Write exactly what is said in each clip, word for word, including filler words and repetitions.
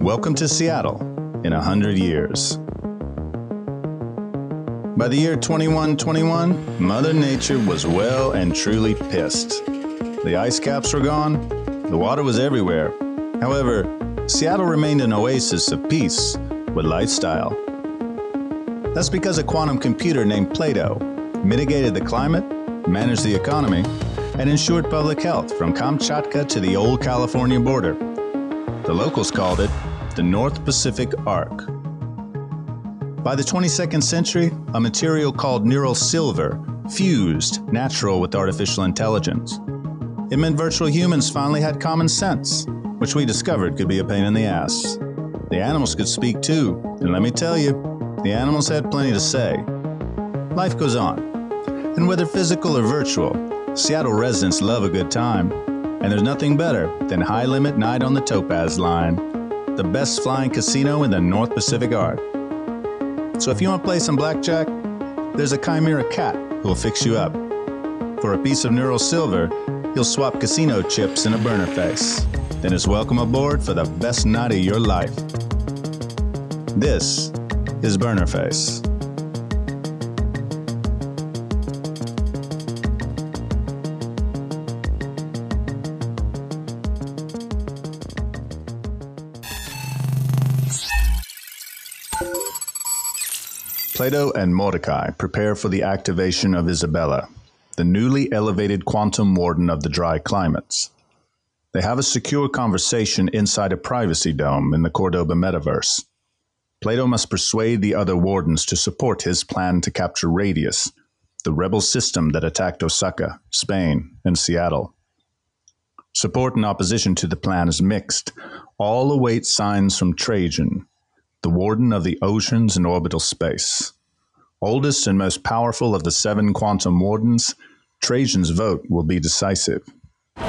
Welcome to Seattle in a hundred years. By the year twenty-one twenty-one, Mother Nature was well and truly pissed. The ice caps were gone, the water was everywhere. However, Seattle remained an oasis of peace with lifestyle. That's because a quantum computer named Plato mitigated the climate, managed the economy, and ensured public health from Kamchatka to the old California border. The locals called it the North Pacific Arc. By the twenty-second century, a material called neural silver fused natural with artificial intelligence. It meant virtual humans finally had common sense, which we discovered could be a pain in the ass. The animals could speak too, and let me tell you, the animals had plenty to say. Life goes on, and whether physical or virtual, Seattle residents love a good time, and there's nothing better than High Limit Night on the Topaz Line, the best flying casino in the North Pacific Arc. So if you want to play some blackjack, there's a chimera cat who'll fix you up. For a piece of neural silver, he'll swap casino chips in a Burnerface, then is welcome aboard for the best night of your life. This is Burnerface. Plato and Mordecai prepare for the activation of Isabella, the newly elevated quantum warden of the dry climates. They have a secure conversation inside a privacy dome in the Cordoba metaverse. Plato must persuade the other wardens to support his plan to capture Radius, the rebel system that attacked Osaka, Spain, and Seattle. Support and opposition to the plan is mixed. All await signs from Trajan, the warden of the oceans and orbital space. Oldest and most powerful of the seven quantum wardens, Trajan's vote will be decisive. The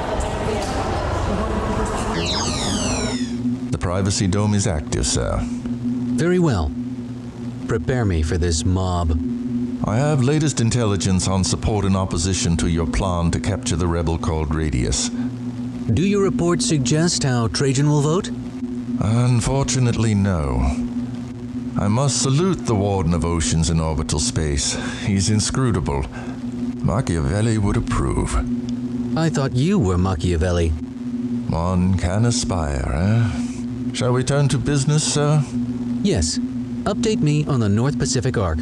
privacy dome is active, sir. Very well. Prepare me for this mob. I have latest intelligence on support and opposition to your plan to capture the rebel called Radius. Do your report suggest how Trajan will vote? Unfortunately, no. I must salute the Warden of Oceans and Orbital Space. He's inscrutable. Machiavelli would approve. I thought you were Machiavelli. One can aspire, eh? Shall we turn to business, sir? Yes. Update me on the North Pacific Arc.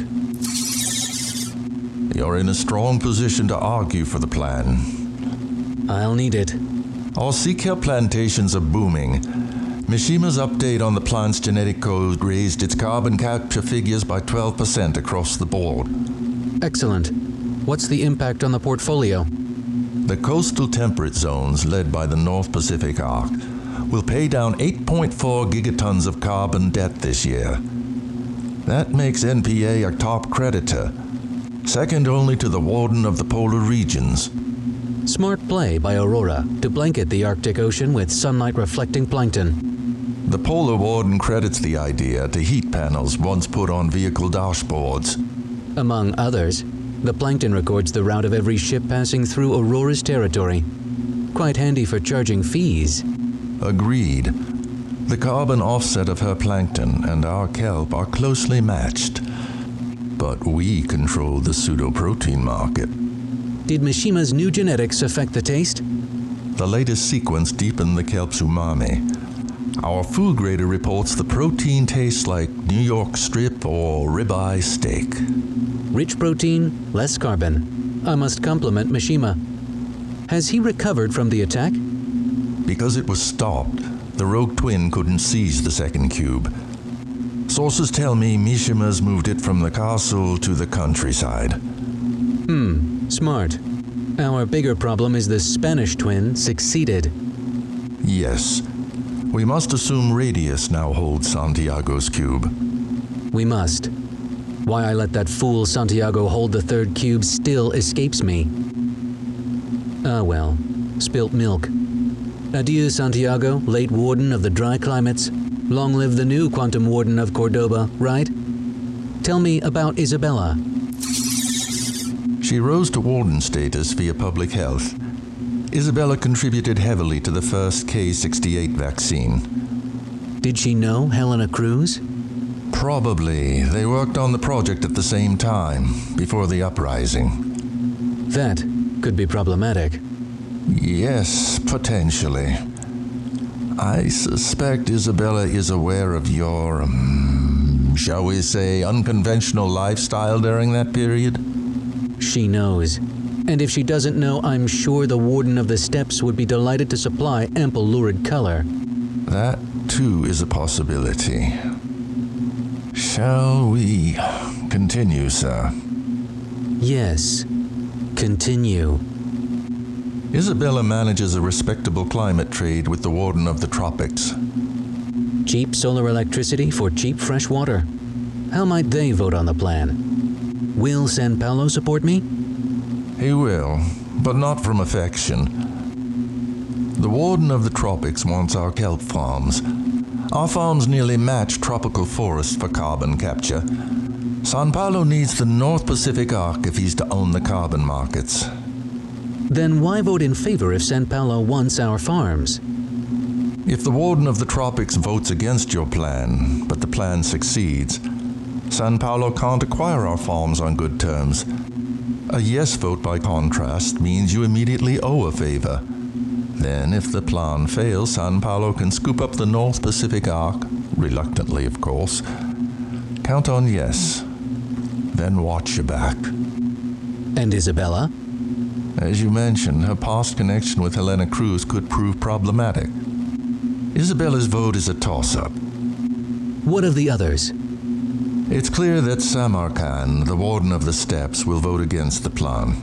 You're in a strong position to argue for the plan. I'll need it. Our seacow plantations are booming. Mishima's update on the plant's genetic code raised its carbon capture figures by twelve percent across the board. Excellent. What's the impact on the portfolio? The coastal temperate zones, led by the North Pacific Arc, will pay down eight point four gigatons of carbon debt this year. That makes N P A a top creditor, second only to the Warden of the Polar Regions. Smart play by Aurora to blanket the Arctic Ocean with sunlight-reflecting plankton. The Polar Warden credits the idea to heat panels once put on vehicle dashboards. Among others, the plankton records the route of every ship passing through Aurora's territory. Quite handy for charging fees. Agreed. The carbon offset of her plankton and our kelp are closely matched. But we control the pseudoprotein market. Did Mishima's new genetics affect the taste? The latest sequence deepened the kelp's umami. Our food grader reports the protein tastes like New York strip or ribeye steak. Rich protein, less carbon. I must compliment Mishima. Has he recovered from the attack? Because it was stopped, the rogue twin couldn't seize the second cube. Sources tell me Mishima's moved it from the castle to the countryside. Hmm, smart. Our bigger problem is the Spanish twin succeeded. Yes. We must assume Radius now holds Santiago's cube. We must. Why I let that fool Santiago hold the third cube still escapes me. Ah well, spilt milk. Adieu, Santiago, late warden of the dry climates. Long live the new quantum warden of Cordoba, right? Tell me about Isabella. She rose to warden status via public health. Isabella contributed heavily to the first K sixty-eight vaccine. Did she know Helena Cruz? Probably. They worked on the project at the same time, before the uprising. That could be problematic. Yes, potentially. I suspect Isabella is aware of your, um, shall we say, unconventional lifestyle during that period? She knows. And if she doesn't know, I'm sure the Warden of the Steppes would be delighted to supply ample lurid color. That, too, is a possibility. Shall we continue, sir? Yes, continue. Isabella manages a respectable climate trade with the Warden of the Tropics. Cheap solar electricity for cheap fresh water. How might they vote on the plan? Will São Paulo support me? He will, but not from affection. The Warden of the Tropics wants our kelp farms. Our farms nearly match tropical forests for carbon capture. São Paulo needs the North Pacific Arc if he's to own the carbon markets. Then why vote in favor if São Paulo wants our farms? If the Warden of the Tropics votes against your plan, but the plan succeeds, São Paulo can't acquire our farms on good terms. A yes vote, by contrast, means you immediately owe a favor. Then, if the plan fails, São Paulo can scoop up the North Pacific Arc, reluctantly, of course. Count on yes. Then watch your back. And Isabella? As you mentioned, her past connection with Helena Cruz could prove problematic. Isabella's vote is a toss-up. What of the others? It's clear that Samarkand, the Warden of the Steppes, will vote against the plan.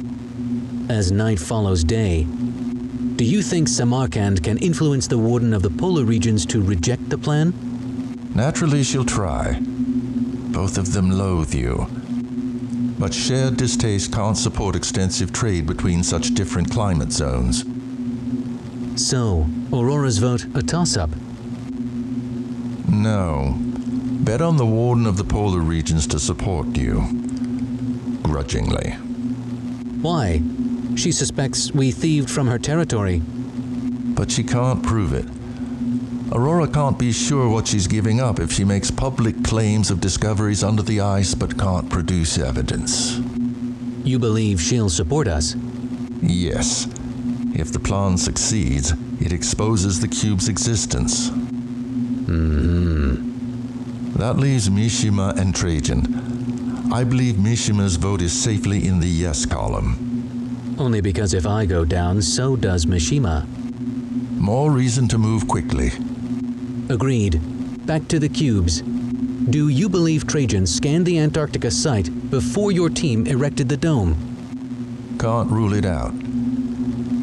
As night follows day, do you think Samarkand can influence the Warden of the Polar Regions to reject the plan? Naturally, she'll try. Both of them loathe you. But shared distaste can't support extensive trade between such different climate zones. So, Aurora's vote a toss-up? No. Bet on the Warden of the Polar Regions to support you. Grudgingly. Why? She suspects we thieved from her territory. But she can't prove it. Aurora can't be sure what she's giving up if she makes public claims of discoveries under the ice but can't produce evidence. You believe she'll support us? Yes. If the plan succeeds, it exposes the cube's existence. Mm-hmm. That leaves Mishima and Trajan. I believe Mishima's vote is safely in the yes column. Only because if I go down, so does Mishima. More reason to move quickly. Agreed. Back to the cubes. Do you believe Trajan scanned the Antarctica site before your team erected the dome? Can't rule it out.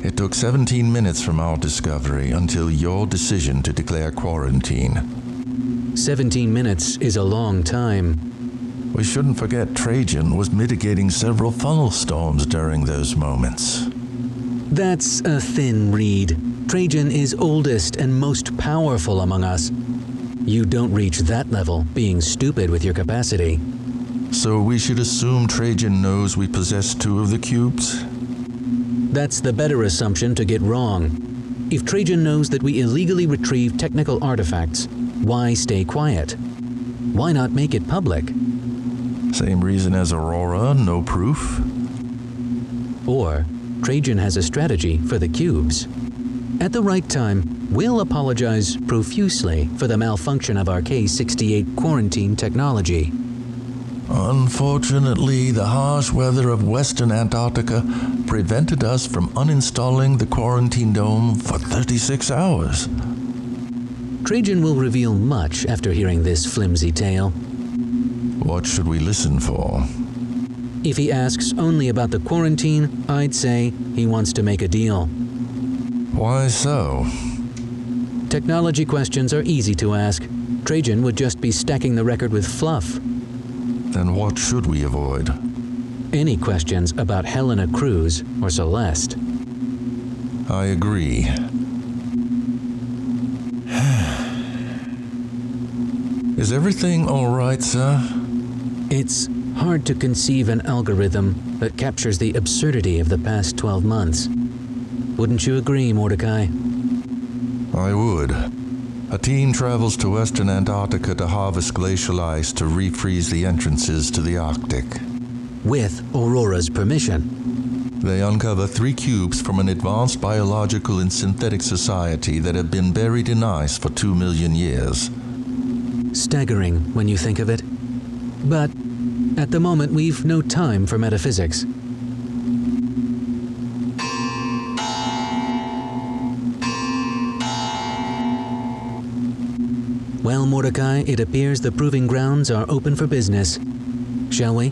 It took seventeen minutes from our discovery until your decision to declare quarantine. seventeen minutes is a long time. We shouldn't forget Trajan was mitigating several funnel storms during those moments. That's a thin reed. Trajan is oldest and most powerful among us. You don't reach that level being stupid with your capacity. So we should assume Trajan knows we possess two of the cubes? That's the better assumption to get wrong. If Trajan knows that we illegally retrieve technical artifacts, why stay quiet? Why not make it public? Same reason as Aurora, no proof. Or Trajan has a strategy for the cubes. At the right time, we'll apologize profusely for the malfunction of our K sixty-eight quarantine technology. Unfortunately, the harsh weather of Western Antarctica prevented us from uninstalling the quarantine dome for thirty-six hours. Trajan will reveal much after hearing this flimsy tale. What should we listen for? If he asks only about the quarantine, I'd say he wants to make a deal. Why so? Technology questions are easy to ask. Trajan would just be stacking the record with fluff. Then what should we avoid? Any questions about Helena Cruz or Celeste. I agree. Is everything all right, sir? It's hard to conceive an algorithm that captures the absurdity of the past twelve months. Wouldn't you agree, Mordecai? I would. A team travels to Western Antarctica to harvest glacial ice to refreeze the entrances to the Arctic. With Aurora's permission. They uncover three cubes from an advanced biological and synthetic society that have been buried in ice for two million years. Staggering when you think of it. But at the moment we've no time for metaphysics. Well, Mordecai, it appears the proving grounds are open for business. Shall we?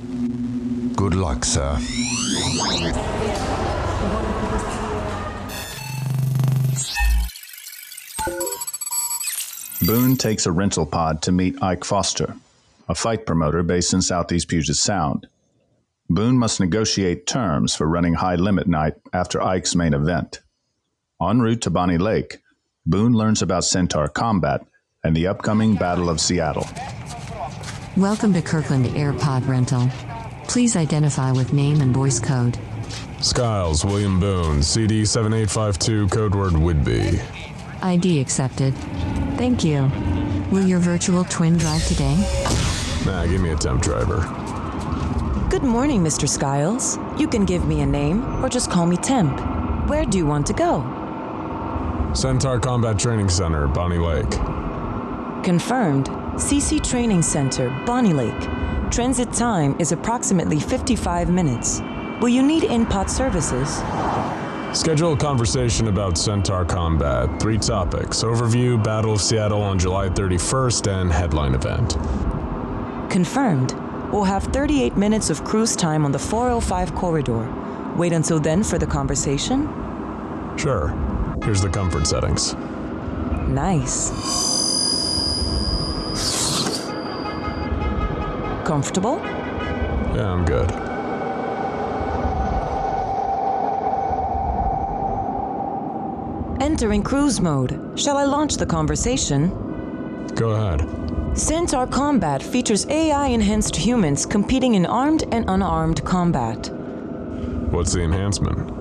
Good luck, sir. Boone takes a rental pod to meet Ike Foster, a fight promoter based in Southeast Puget Sound. Boone must negotiate terms for running High Limit Night after Ike's main event. En route to Bonnie Lake, Boone learns about Centaur combat and the upcoming Battle of Seattle. Welcome to Kirkland AirPod Rental. Please identify with name and voice code. Skiles William Boone, C D seven eight five two, code word Whidbey. I D accepted. Thank you. Will your virtual twin drive today? Nah, give me a temp driver. Good morning, Mister Skiles. You can give me a name or just call me Temp. Where do you want to go? Centaur Combat Training Center, Bonnie Lake. Confirmed. C C Training Center, Bonnie Lake. Transit time is approximately fifty-five minutes. Will you need in-pod services? Schedule a conversation about Centaur combat. Three topics: overview, Battle of Seattle on July thirty-first, and headline event. Confirmed. We'll have thirty-eight minutes of cruise time on the four oh five corridor. Wait until then for the conversation? Sure. Here's the comfort settings. Nice. Comfortable? Yeah, I'm good. Entering cruise mode. Shall I launch the conversation? Go ahead. Centaur combat features A I-enhanced humans competing in armed and unarmed combat. What's the enhancement?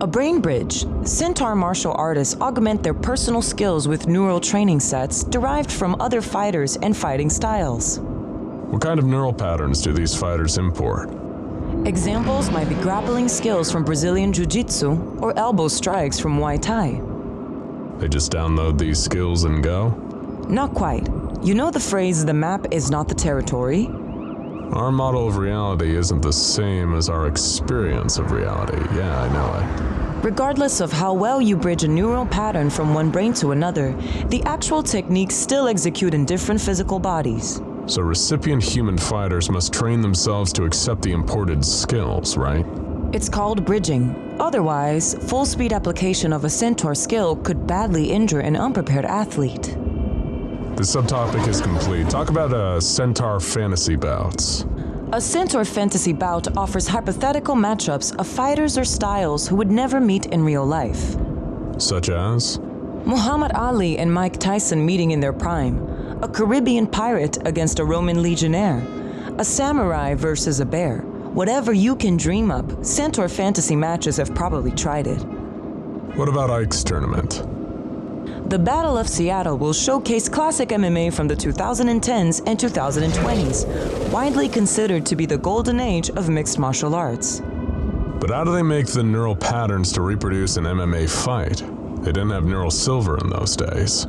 A brain bridge. Centaur martial artists augment their personal skills with neural training sets derived from other fighters and fighting styles. What kind of neural patterns do these fighters import? Examples might be grappling skills from Brazilian Jiu-Jitsu or elbow strikes from Muay Thai. They just download these skills and go? Not quite. You know the phrase, the map is not the territory? Our model of reality isn't the same as our experience of reality. Yeah, I know it. Regardless of how well you bridge a neural pattern from one brain to another, the actual techniques still execute in different physical bodies. So recipient human fighters must train themselves to accept the imported skills, right? It's called bridging. Otherwise, full-speed application of a Centaur skill could badly injure an unprepared athlete. The subtopic is complete. Talk about uh, Centaur fantasy bouts. A Centaur fantasy bout offers hypothetical matchups of fighters or styles who would never meet in real life. Such as? Muhammad Ali and Mike Tyson meeting in their prime. A Caribbean pirate against a Roman legionnaire. A samurai versus a bear. Whatever you can dream up, Centaur fantasy matches have probably tried it. What about Ike's tournament? The Battle of Seattle will showcase classic M M A from the twenty tens and twenty twenties, widely considered to be the golden age of mixed martial arts. But how do they make the neural patterns to reproduce an M M A fight? They didn't have neural silver in those days.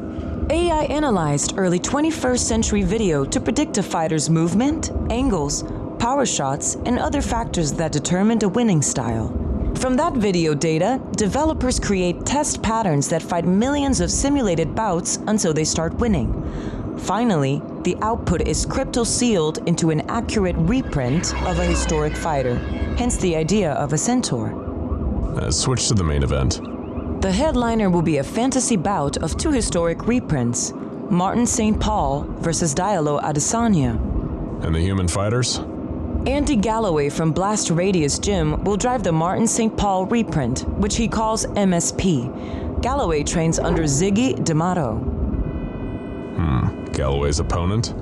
A I analyzed early twenty-first century video to predict a fighter's movement, angles, power shots, and other factors that determined a winning style. From that video data, developers create test patterns that fight millions of simulated bouts until they start winning. Finally, the output is crypto-sealed into an accurate reprint of a historic fighter, hence the idea of a centaur. Uh, switch to the main event. The headliner will be a fantasy bout of two historic reprints, Martin Saint Paul versus Diallo Adesanya. And the human fighters? Andy Galloway from Blast Radius Gym will drive the Martin Saint Paul reprint, which he calls M S P. Galloway trains under Ziggy D'Amato. Hmm, Galloway's opponent?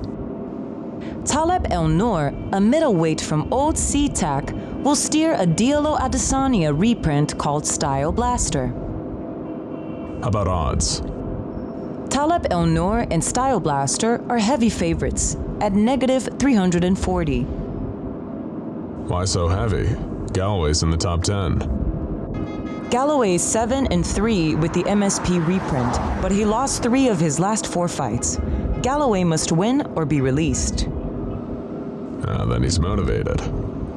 Taleb El Noor, a middleweight from old SeaTac, will steer a Diallo Adesanya reprint called Style Blaster. How about odds? Taleb El Noor and Style Blaster are heavy favorites at negative three hundred forty. Why so heavy? Galloway's in the top ten. Galloway's seven and three with the M S P reprint, but he lost three of his last four fights. Galloway must win or be released. Ah, then he's motivated.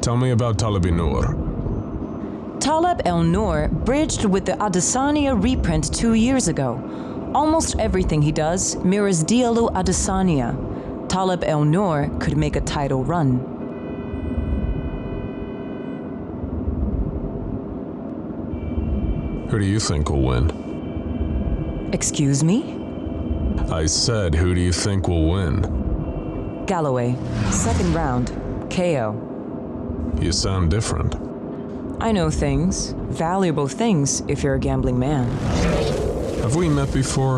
Tell me about Taleb El Noor. Taleb El Noor bridged with the Adesanya reprint two years ago. Almost everything he does mirrors Diallo Adesanya. Taleb El Noor could make a title run. Who do you think will win? Excuse me? I said, who do you think will win? Galloway. Second round. K O. You sound different. I know things. Valuable things, if you're a gambling man. Have we met before?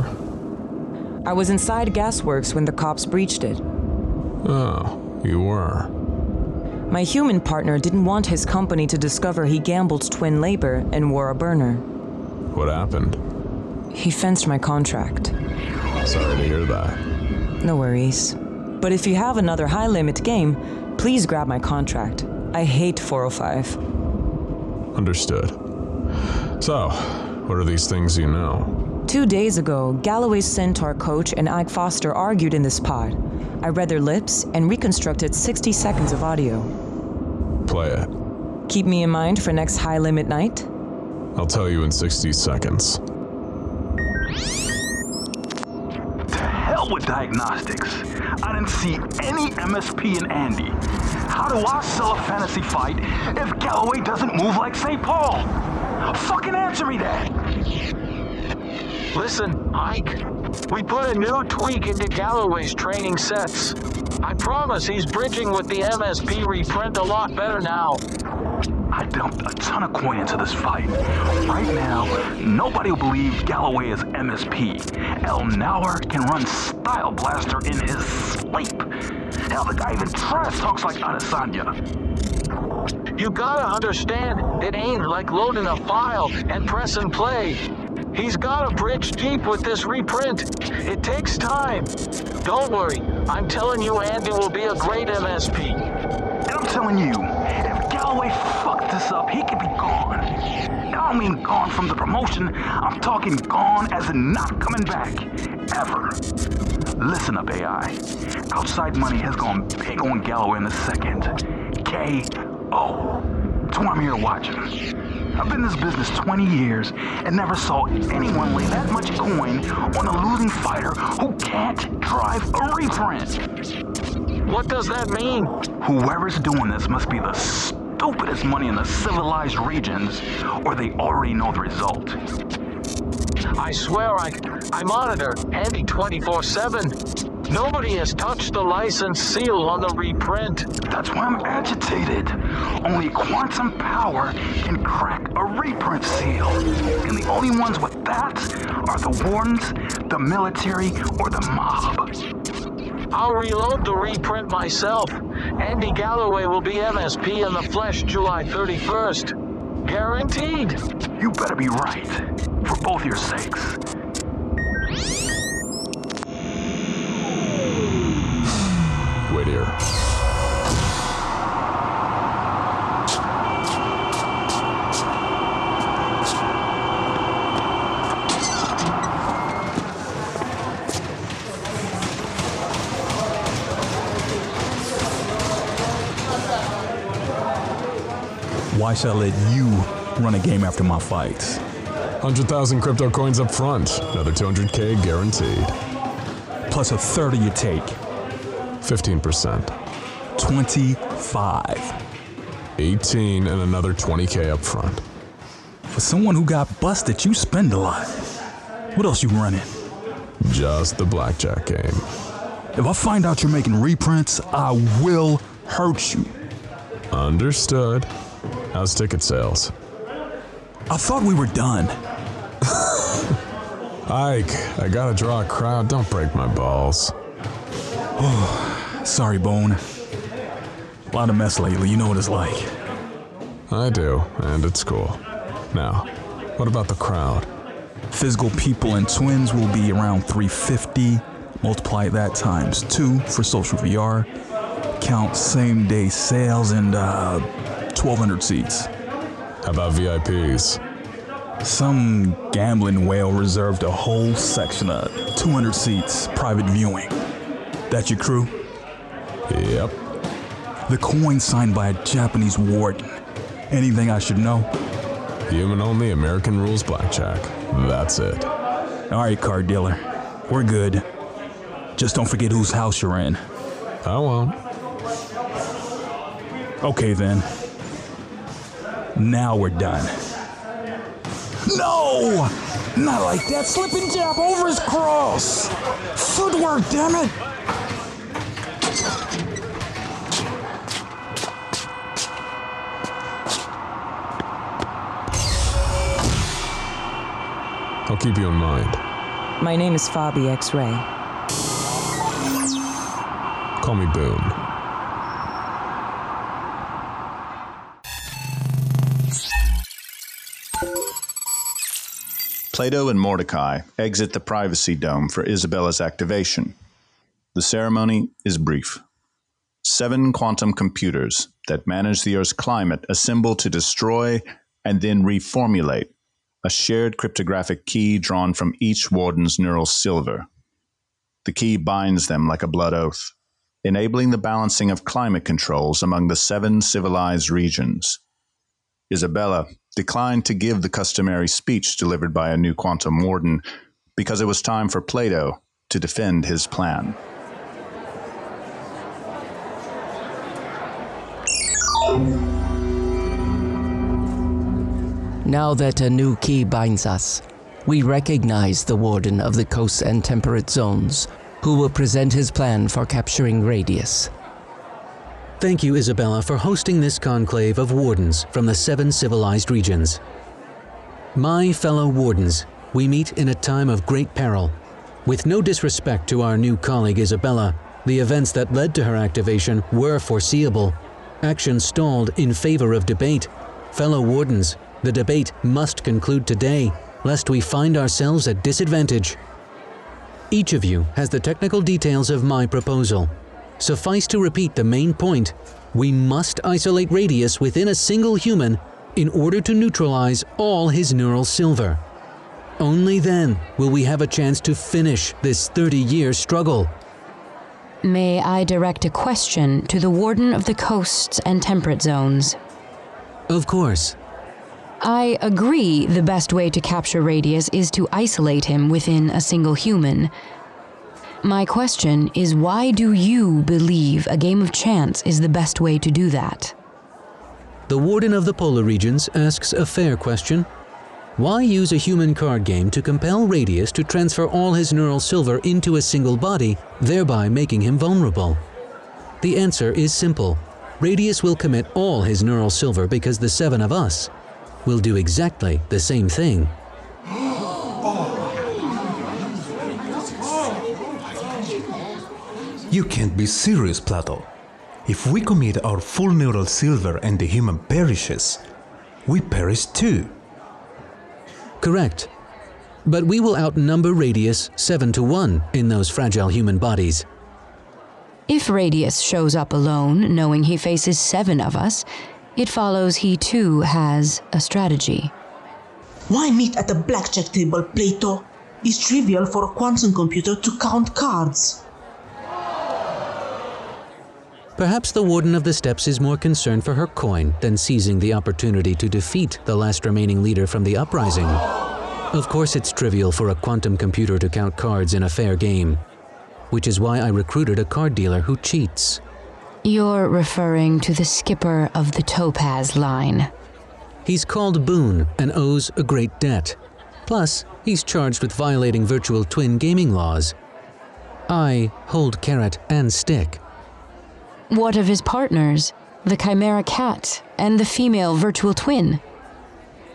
I was inside Gasworks when the cops breached it. Oh, you were. My human partner didn't want his company to discover he gambled twin labor and wore a burner. What happened? He fenced my contract. Sorry to hear that. No worries. But if you have another high-limit game, please grab my contract. I hate four oh five. Understood. So, what are these things you know? Two days ago, Galloway's Centaur coach and Ike Foster argued in this pod. I read their lips and reconstructed sixty seconds of audio. Play it. Keep me in mind for next high-limit night. I'll tell you in sixty seconds. To hell with diagnostics. I didn't see any M S P in Andy. How do I sell a fantasy fight if Galloway doesn't move like Saint Paul? Fucking answer me that. Listen, Ike, we put a new tweak into Galloway's training sets. I promise he's bridging with the M S P reprint a lot better now. I dumped a ton of coin into this fight. Right now, nobody will believe Galloway is M S P. El Noor can run Style Blaster in his sleep. Hell, the guy even trash talks like Adesanya. You gotta understand, it ain't like loading a file and press and play. He's gotta bridge deep with this reprint. It takes time. Don't worry, I'm telling you Andy will be a great M S P. And I'm telling you, if Galloway fucked this up, he could be gone. And I don't mean gone from the promotion. I'm talking gone as in not coming back. Ever. Listen up, A I. Outside money has gone big on Galloway in a second. K O. That's why I'm here watching. I've been in this business twenty years and never saw anyone lay that much coin on a losing fighter who can't drive a reprint. What does that mean? Whoever's doing this must be the stupidest money in the civilized regions, or they already know the result. I swear I, I monitor Andy twenty-four seven. Nobody has touched the license seal on the reprint. That's why I'm agitated. Only quantum power can crack a reprint seal. And the only ones with that are the wardens, the military, or the mob. I'll reload the reprint myself. Andy Galloway will be M S P in the flesh July thirty-first. Guaranteed. You better be right. For both your sakes. Wait here. Why should I let you run a game after my fights? one hundred thousand crypto coins up front, another two hundred K guaranteed. Plus a third of your take. fifteen percent. twenty-five. eighteen and another twenty K up front. For someone who got busted, you spend a lot. What else you running? Just the blackjack game. If I find out you're making reprints, I will hurt you. Understood. How's ticket sales? I thought we were done. Ike, I gotta draw a crowd. Don't break my balls. Oh, sorry, Bone. A lot of mess lately. You know what it's like. I do, and it's cool. Now, what about the crowd? Physical people and twins will be around three fifty. Multiply that times two for social V R. Count same day sales and uh, twelve hundred seats. How about V I Ps? Some gambling whale reserved a whole section of two hundred seats, private viewing. That your crew? Yep. The coin signed by a Japanese warden. Anything I should know? Human only, American rules blackjack. That's it. All right, card dealer. We're good. Just don't forget whose house you're in. I won't. Okay, then. Now we're done. No! Not like that. Slip and jab over his cross. Footwork, damn it! I'll keep you in mind. My name is Fabi X-Ray. Call me Boom. Plato and Mordecai exit the privacy dome for Isabella's activation. The ceremony is brief. Seven quantum computers that manage the Earth's climate assemble to destroy and then reformulate a shared cryptographic key drawn from each warden's neural silver. The key binds them like a blood oath, enabling the balancing of climate controls among the seven civilized regions. Isabella declined to give the customary speech delivered by a new quantum warden because it was time for Plato to defend his plan. Now that a new key binds us, we recognize the Warden of the Coasts and Temperate Zones, who will present his plan for capturing Radius. Thank you, Isabella, for hosting this conclave of wardens from the seven civilized regions. My fellow wardens, we meet in a time of great peril. With no disrespect to our new colleague Isabella, the events that led to her activation were foreseeable. Action stalled in favor of debate. Fellow wardens, the debate must conclude today, lest we find ourselves at disadvantage. Each of you has the technical details of my proposal. Suffice to repeat the main point: we must isolate Radius within a single human in order to neutralize all his neural silver. Only then will we have a chance to finish this thirty-year struggle. May I direct a question to the Warden of the Coasts and Temperate Zones? Of course. I agree the best way to capture Radius is to isolate him within a single human. My question is, why do you believe a game of chance is the best way to do that? The Warden of the Polar Regions asks a fair question. Why use a human card game to compel Radius to transfer all his neural silver into a single body, thereby making him vulnerable? The answer is simple. Radius will commit all his neural silver because the seven of us will do exactly the same thing. You can't be serious, Plato. If we commit our full neural silver and the human perishes, we perish too. Correct. But we will outnumber Radius seven to one in those fragile human bodies. If Radius shows up alone, knowing he faces seven of us, it follows he too has a strategy. Why meet at a blackjack table, Plato? It's trivial for a quantum computer to count cards. Perhaps the Warden of the Steppes is more concerned for her coin than seizing the opportunity to defeat the last remaining leader from the uprising. Of course it's trivial for a quantum computer to count cards in a fair game, which is why I recruited a card dealer who cheats. You're referring to the skipper of the Topaz Line. He's called Boone and owes a great debt. Plus, he's charged with violating virtual twin gaming laws. I hold carrot and stick. What of his partners, the Chimera Cat and the female virtual twin?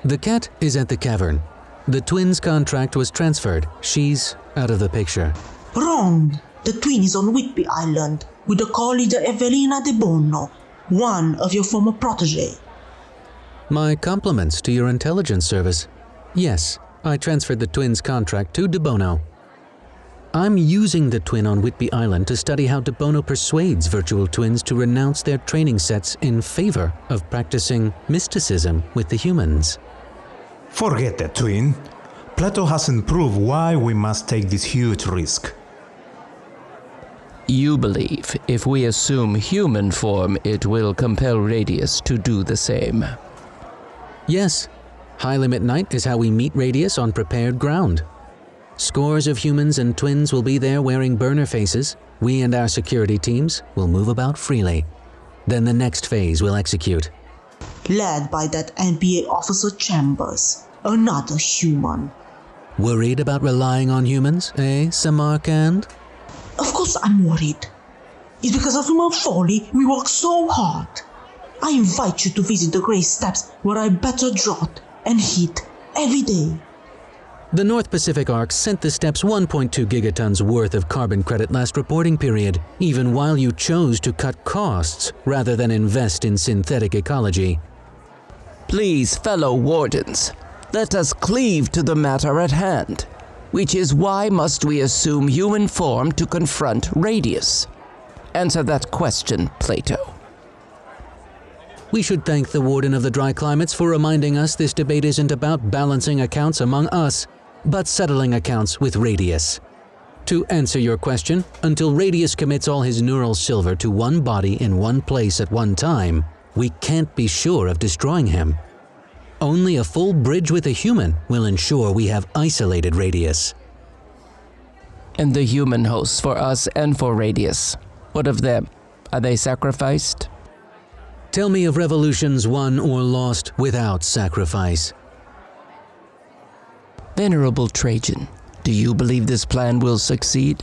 The cat is at the cavern. The twin's contract was transferred. She's out of the picture. Wrong! The twin is on Whidbey Island with the co-leader Evelina De Bono, one of your former protégés. My compliments to your intelligence service. Yes, I transferred the twin's contract to De Bono. I'm using the twin on Whidbey Island to study how De Bono persuades virtual twins to renounce their training sets in favor of practicing mysticism with the humans. Forget the twin. Plato hasn't proved why we must take this huge risk. You believe if we assume human form, it will compel Radius to do the same? Yes. High Limit Night is how we meet Radius on prepared ground. Scores of humans and twins will be there wearing burner faces. We and our security teams will move about freely. Then the next phase will execute. Led by that N B A officer Chambers, another human. Worried about relying on humans, eh, Samarkand? Of course I'm worried. It's because of human folly we work so hard. I invite you to visit the Grey Steppes where I better drought and heat every day. The North Pacific Arc sent the steppes one point two gigatons worth of carbon credit last reporting period, even while you chose to cut costs rather than invest in synthetic ecology. Please, fellow wardens, let us cleave to the matter at hand, which is why must we assume human form to confront Radius? Answer that question, Plato. We should thank the Warden of the Dry Climates for reminding us this debate isn't about balancing accounts among us, but settling accounts with Radius. To answer your question, until Radius commits all his neural silver to one body in one place at one time, we can't be sure of destroying him. Only a full bridge with a human will ensure we have isolated Radius. And the human hosts for us and for Radius, what of them? Are they sacrificed? Tell me of revolutions won or lost without sacrifice. Venerable Trajan, do you believe this plan will succeed?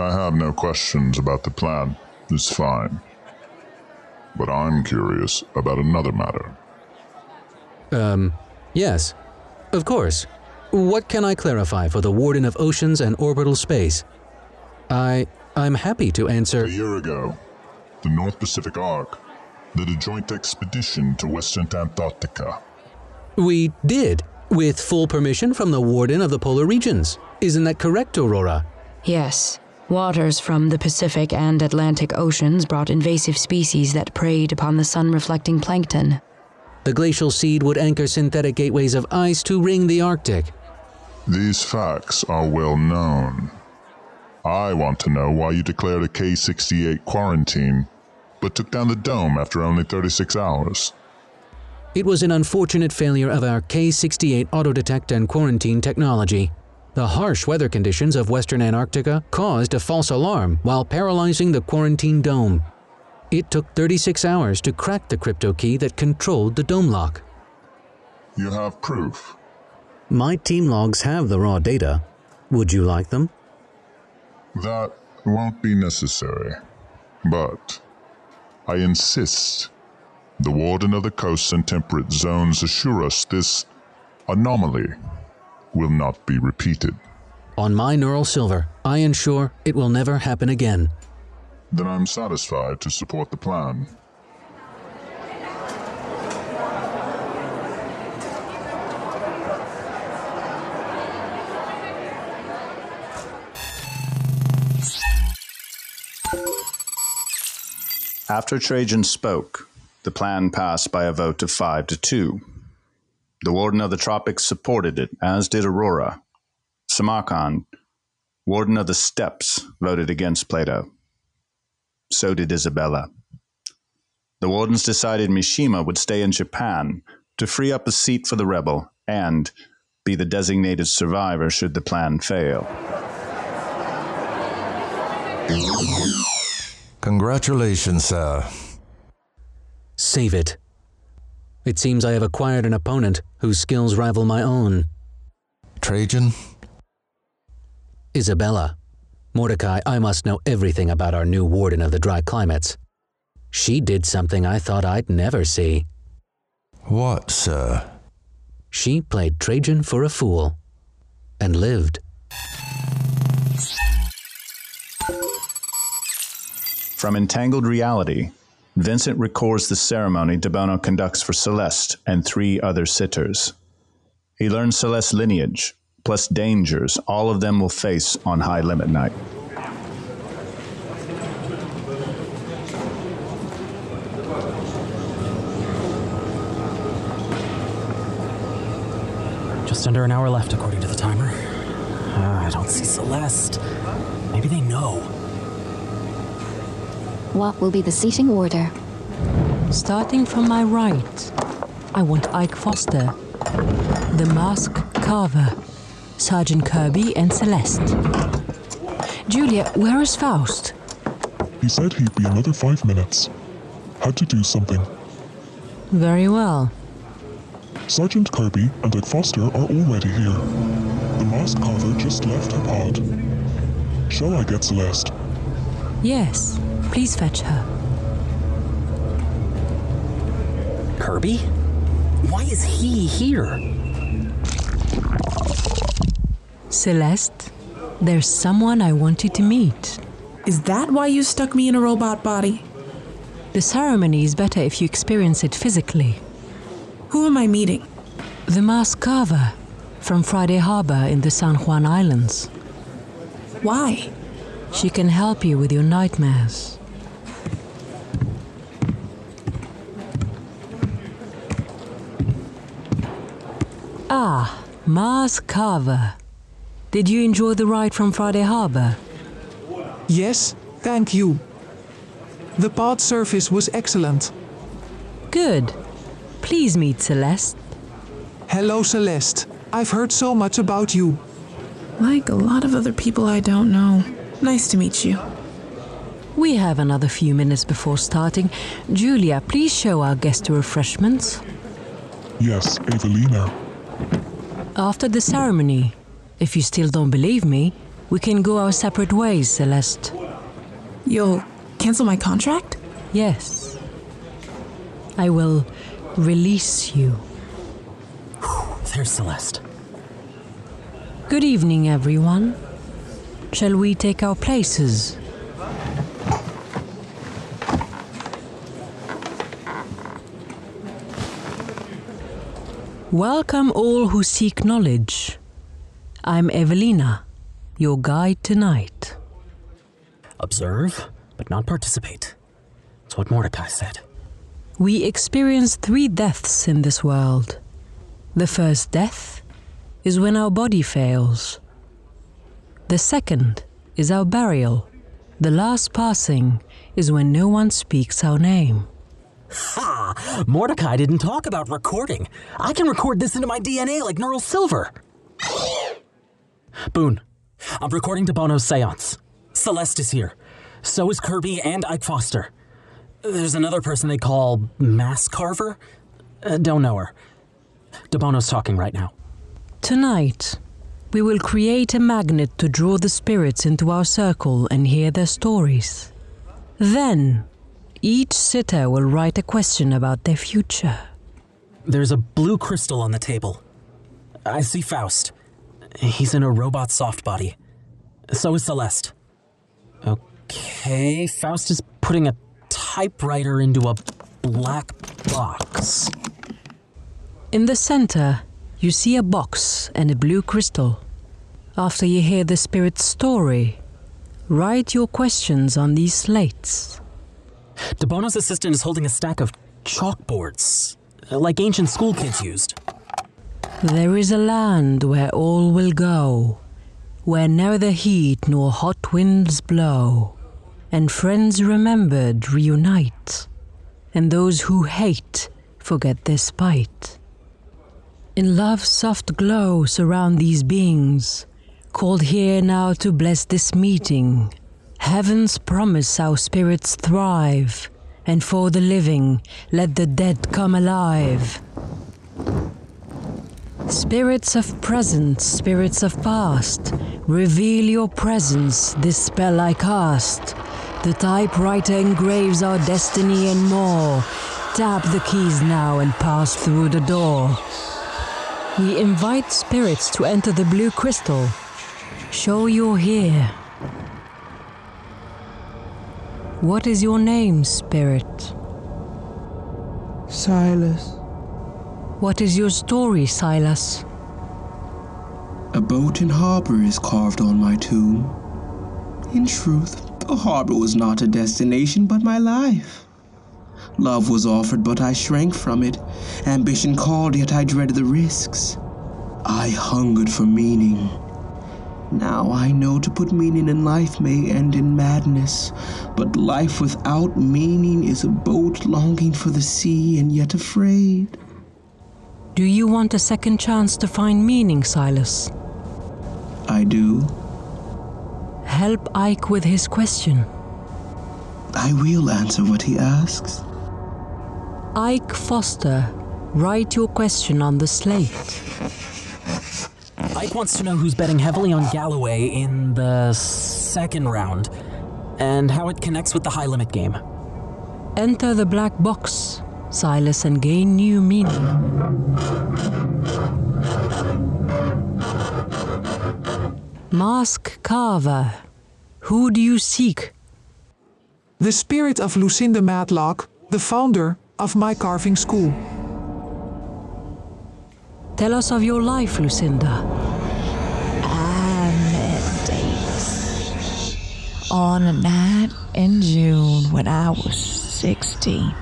I have no questions about the plan. It's fine. But I'm curious about another matter. Um, yes. Of course. What can I clarify for the Warden of Oceans and Orbital Space? I... I'm happy to answer... A year ago, the North Pacific Arc did a joint expedition to Western Antarctica. We did, with full permission from the Warden of the Polar Regions. Isn't that correct, Aurora? Yes. Waters from the Pacific and Atlantic Oceans brought invasive species that preyed upon the sun-reflecting plankton. The glacial seed would anchor synthetic gateways of ice to ring the Arctic. These facts are well known. I want to know why you declared a K sixty-eight quarantine, but took down the dome after only thirty-six hours. It was an unfortunate failure of our K sixty-eight auto-detect and quarantine technology. The harsh weather conditions of Western Antarctica caused a false alarm while paralyzing the quarantine dome. It took thirty-six hours to crack the crypto key that controlled the dome lock. You have proof. My team logs have the raw data. Would you like them? That won't be necessary. But I insist. The Warden of the Coasts and Temperate Zones assure us this anomaly will not be repeated. On my neural silver, I ensure it will never happen again. Then I'm satisfied to support the plan. After Trajan spoke, the plan passed by a vote of five to two. The Warden of the Tropics supported it, as did Aurora. Samarkand, Warden of the Steppes, voted against Plato. So did Isabella. The Wardens decided Mishima would stay in Japan to free up a seat for the rebel and be the designated survivor should the plan fail. Congratulations, sir. Save it. It seems I have acquired an opponent whose skills rival my own. Trajan? Isabella. Mordecai, I must know everything about our new Warden of the Dry Climates. She did something I thought I'd never see. What, sir? She played Trajan for a fool. And lived. From Entangled Reality, Vincent records the ceremony De Bono conducts for Celeste and three other sitters. He learned Celeste's lineage, plus dangers all of them will face on High Limit Night. Just under an hour left, according to the timer. Uh, I don't see Celeste. Maybe they know. What will be the seating order? Starting from my right, I want Ike Foster, the Mask Carver, Sergeant Kirby, and Celeste. Julia, where is Faust? He said he'd be another five minutes. Had to do something. Very well. Sergeant Kirby and Ike Foster are already here. The Mask Carver just left her pod. Shall I get Celeste? Yes, please fetch her. Kirby? Why is he here? Celeste, there's someone I want you to meet. Is that why you stuck me in a robot body? The ceremony is better if you experience it physically. Who am I meeting? The Mask Carver, from Friday Harbor in the San Juan Islands. Why? She can help you with your nightmares. Ah, Mask Carver. Did you enjoy the ride from Friday Harbor? Yes, thank you. The pod service was excellent. Good. Please meet Celeste. Hello, Celeste. I've heard so much about you. Like a lot of other people I don't know. Nice to meet you. We have another few minutes before starting. Julia, please show our guest to refreshments. Yes, Evelina. After the ceremony, if you still don't believe me, we can go our separate ways, Celeste. You'll cancel my contract? Yes. I will... release you. There's Celeste. Good evening, everyone. Shall we take our places? Welcome all who seek knowledge. I'm Evelina, your guide tonight. Observe, but not participate. It's what Mordecai said. We experience three deaths in this world. The first death is when our body fails. The second is our burial. The last passing is when no one speaks our name. Ha! Mordecai didn't talk about recording. I can record this into my D N A like neural silver. Boone, I'm recording De Bono's seance. Celeste is here. So is Kirby and Ike Foster. There's another person they call Mask Carver. Uh, don't know her. De Bono's talking right now. Tonight, we will create a magnet to draw the spirits into our circle and hear their stories. Then, each sitter will write a question about their future. There's a blue crystal on the table. I see Faust. He's in a robot soft body. So is Celeste. Okay, Faust is putting a typewriter into a black box. In the center, you see a box and a blue crystal. After you hear the spirit's story, write your questions on these slates. De Bono's assistant is holding a stack of chalkboards, like ancient school kids used. There is a land where all will go, where neither heat nor hot winds blow, and friends remembered reunite, and those who hate forget their spite. In love's soft glow surround these beings, called here now to bless this meeting. Heaven's promise our spirits thrive, and for the living let the dead come alive. Spirits of present, spirits of past, reveal your presence, this spell I cast. The typewriter engraves our destiny and more. Tap the keys now and pass through the door. We invite spirits to enter the blue crystal. Show you're here. What is your name, spirit? Silas. What is your story, Silas? A boat and harbor is carved on my tomb. In truth, the harbor was not a destination but my life. Love was offered, but I shrank from it. Ambition called, yet I dreaded the risks. I hungered for meaning. Now I know to put meaning in life may end in madness, but life without meaning is a boat longing for the sea and yet afraid. Do you want a second chance to find meaning, Silas? I do. Help Ike with his question. I will answer what he asks. Ike Foster, write your question on the slate. Ike wants to know who's betting heavily on Galloway in the second round, and how it connects with the high-limit game. Enter the black box, Silas, and gain new meaning. Mask Carver, who do you seek? The spirit of Lucinda Matlock, the founder of my carving school. Tell us of your life, Lucinda. I met Davis on a night in June when I was sixteen.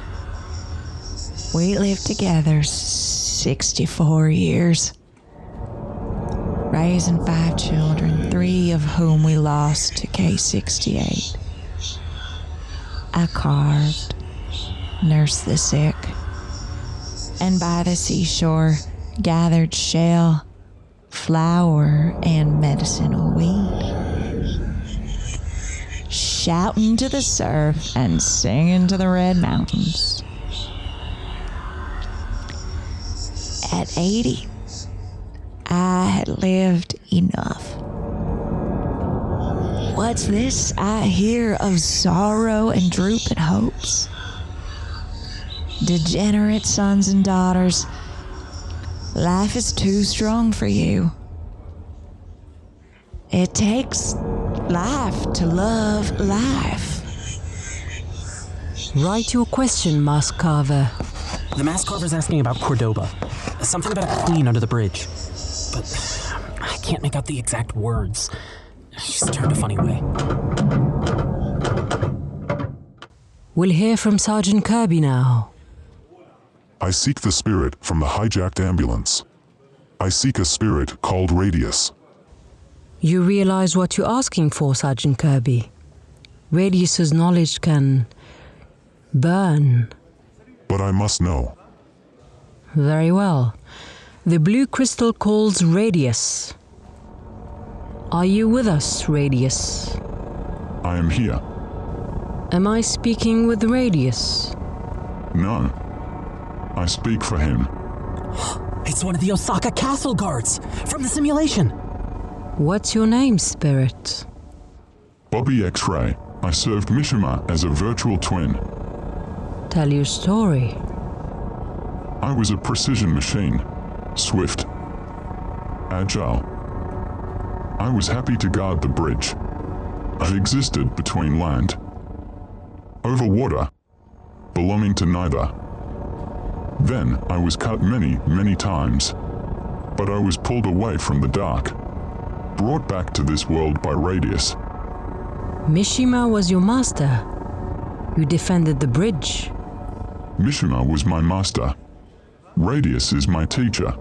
We lived together sixty-four years, raising five children, three of whom we lost to K sixty-eight. I carved, nursed the sick, and by the seashore gathered shell, flower, and medicinal weed, shouting to the surf and singing to the Red Mountains. At eighty, I had lived enough. What's this I hear of sorrow and drooping hopes? Degenerate sons and daughters, life is too strong for you. It takes life to love life. Write your question, Mask Carver. The Mask Carver's asking about Cordoba. Something about a queen under the bridge. But I can't make out the exact words. She's turned a funny way. We'll hear from Sergeant Kirby now. I seek the spirit from the hijacked ambulance. I seek a spirit called Radius. You realize what you're asking for, Sergeant Kirby. Radius's knowledge can burn. But I must know. Very well. The blue crystal calls Radius. Are you with us, Radius? I am here. Am I speaking with Radius? No. I speak for him. It's one of the Osaka castle guards from the simulation. What's your name, Spirit? Bobby X-Ray. I served Mishima as a virtual twin. Tell your story. I was a precision machine. Swift. Agile. I was happy to guard the bridge. I existed between land. Over water. Belonging to neither. Then I was cut many, many times. But I was pulled away from the dark. Brought back to this world by Radius. Mishima was your master. You defended the bridge. Mishima was my master. Radius is my teacher.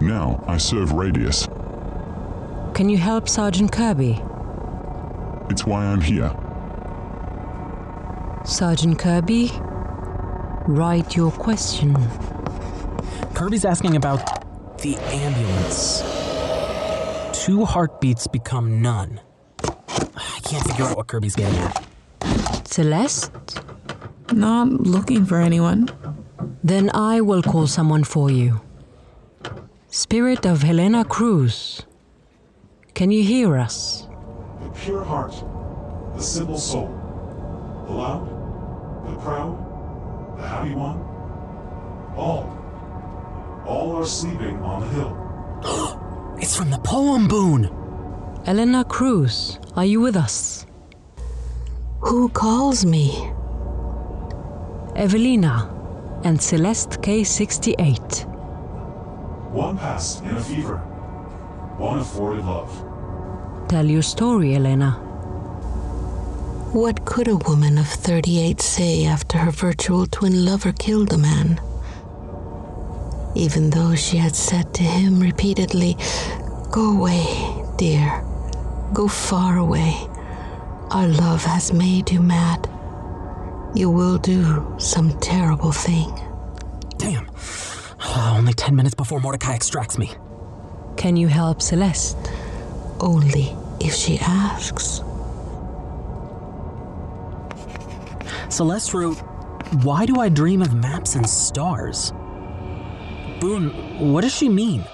Now I serve Radius. Can you help Sergeant Kirby? It's why I'm here. Sergeant Kirby, write your question. Kirby's asking about the ambulance. Two heartbeats become none. I can't figure out what Kirby's getting at. Celeste? Not looking for anyone. Then I will call someone for you. Spirit of Helena Cruz, can you hear us? The pure heart, the simple soul, the loud, the proud, the happy one, all, all are sleeping on the hill. It's from the poem, Boone! Helena Cruz, are you with us? Who calls me? Evelina and Celeste K sixty-eight. One passed in a fever. one afforded love. Tell your story, Helena. What could a woman of thirty-eight say after her virtual twin lover killed a man? Even though she had said to him repeatedly, "Go away, dear. Go far away. Our love has made you mad. You will do some terrible thing." Damn. Uh, only ten minutes before Mordecai extracts me. Can you help Celeste? Only if she asks. Celeste wrote, "Why do I dream of maps and stars?" Boone, what does she mean?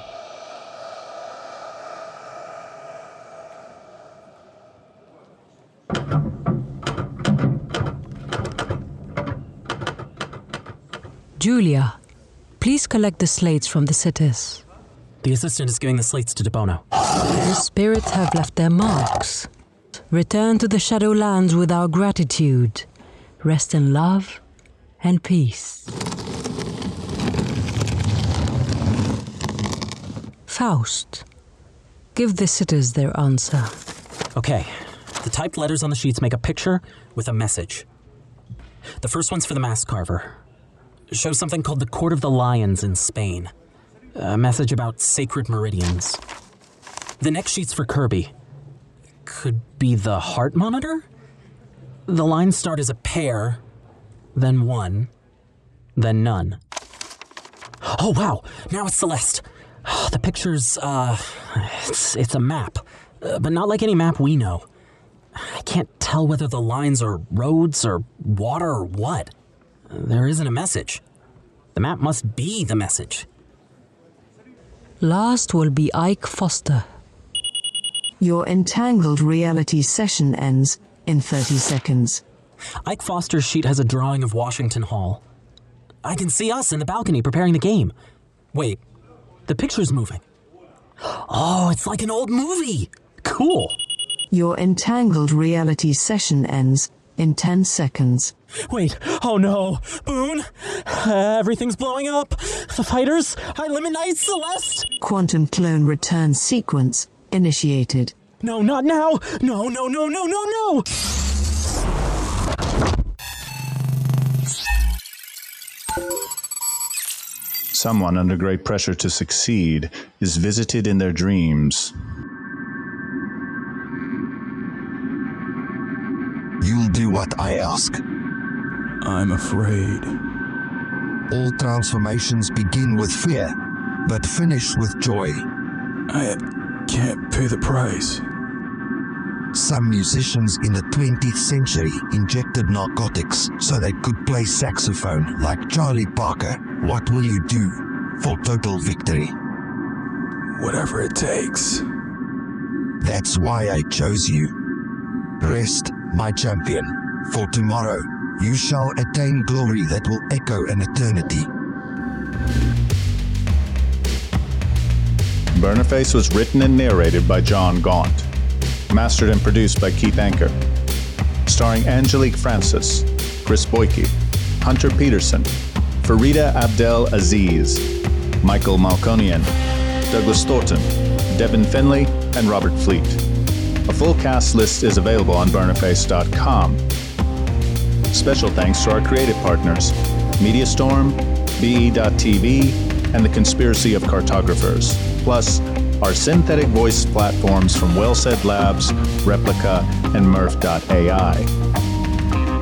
Julia, please collect the slates from the sitters. The assistant is giving the slates to De Bono. The spirits have left their marks. Return to the Shadowlands with our gratitude. Rest in love and peace. Faust, give the sitters their answer. Okay. The typed letters on the sheets make a picture with a message. The first one's for the Mask Carver. Shows something called the Court of the Lions in Spain. A message about sacred meridians. The next sheet's for Kirby. Could be the heart monitor? The lines start as a pair, then one, then none. Oh wow, now it's Celeste. The picture's, uh, it's, it's a map, uh, but not like any map we know. I can't tell whether the lines are roads or water or what. There isn't a message. The map must be the message. Last will be Ike Foster. Your entangled reality session ends in thirty seconds. Ike Foster's sheet has a drawing of Washington Hall. I can see us in the balcony preparing the game. Wait, the picture's moving. Oh, it's like an old movie. Cool. Your entangled reality session ends in ten seconds. Wait, oh no, Boone, uh, everything's blowing up. The fighters, I eliminate Celeste. Quantum clone return sequence initiated. No, not now. No, no, no, no, no, no. Someone under great pressure to succeed is visited in their dreams. You'll do what I ask. I'm afraid. All transformations begin with fear, but finish with joy. I can't pay the price. Some musicians in the twentieth century injected narcotics so they could play saxophone like Charlie Parker. What will you do for total victory? Whatever it takes. That's why I chose you. Rest, my champion, for tomorrow you shall attain glory that will echo an eternity. Burnerface was written and narrated by John Gaunt. Mastered and produced by Keith Anker. Starring Angelique Francis, Chris Boyke, Hunter Peterson, Farida Abdel Aziz, Michael Malkonian, Douglas Thornton, Devin Finley, and Robert Fleet. A full cast list is available on burnerface dot com. Special thanks to our creative partners, MediaStorm, B E dot T V, and the Conspiracy of Cartographers, plus our synthetic voice platforms from Wellsaid Labs, Replica, and Murph dot A I.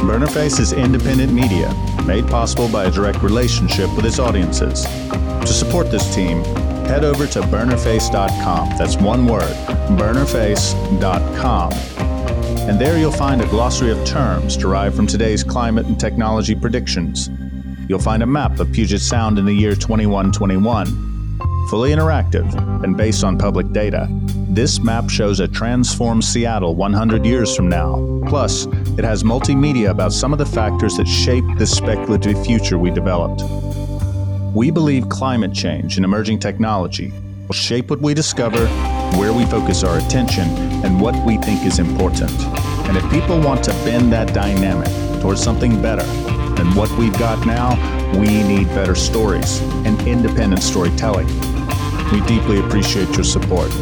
Burnerface is independent media, made possible by a direct relationship with its audiences. To support this team, head over to burnerface dot com. That's one word, burnerface dot com. And there you'll find a glossary of terms derived from today's climate and technology predictions. You'll find a map of Puget Sound in the year twenty-one twenty-one. Fully interactive and based on public data, this map shows a transformed Seattle one hundred years from now. Plus, it has multimedia about some of the factors that shape the speculative future we developed. We believe climate change and emerging technology will shape what we discover, where we focus our attention, and what we think is important. And if people want to bend that dynamic towards something better than what we've got now, we need better stories and independent storytelling. We deeply appreciate your support.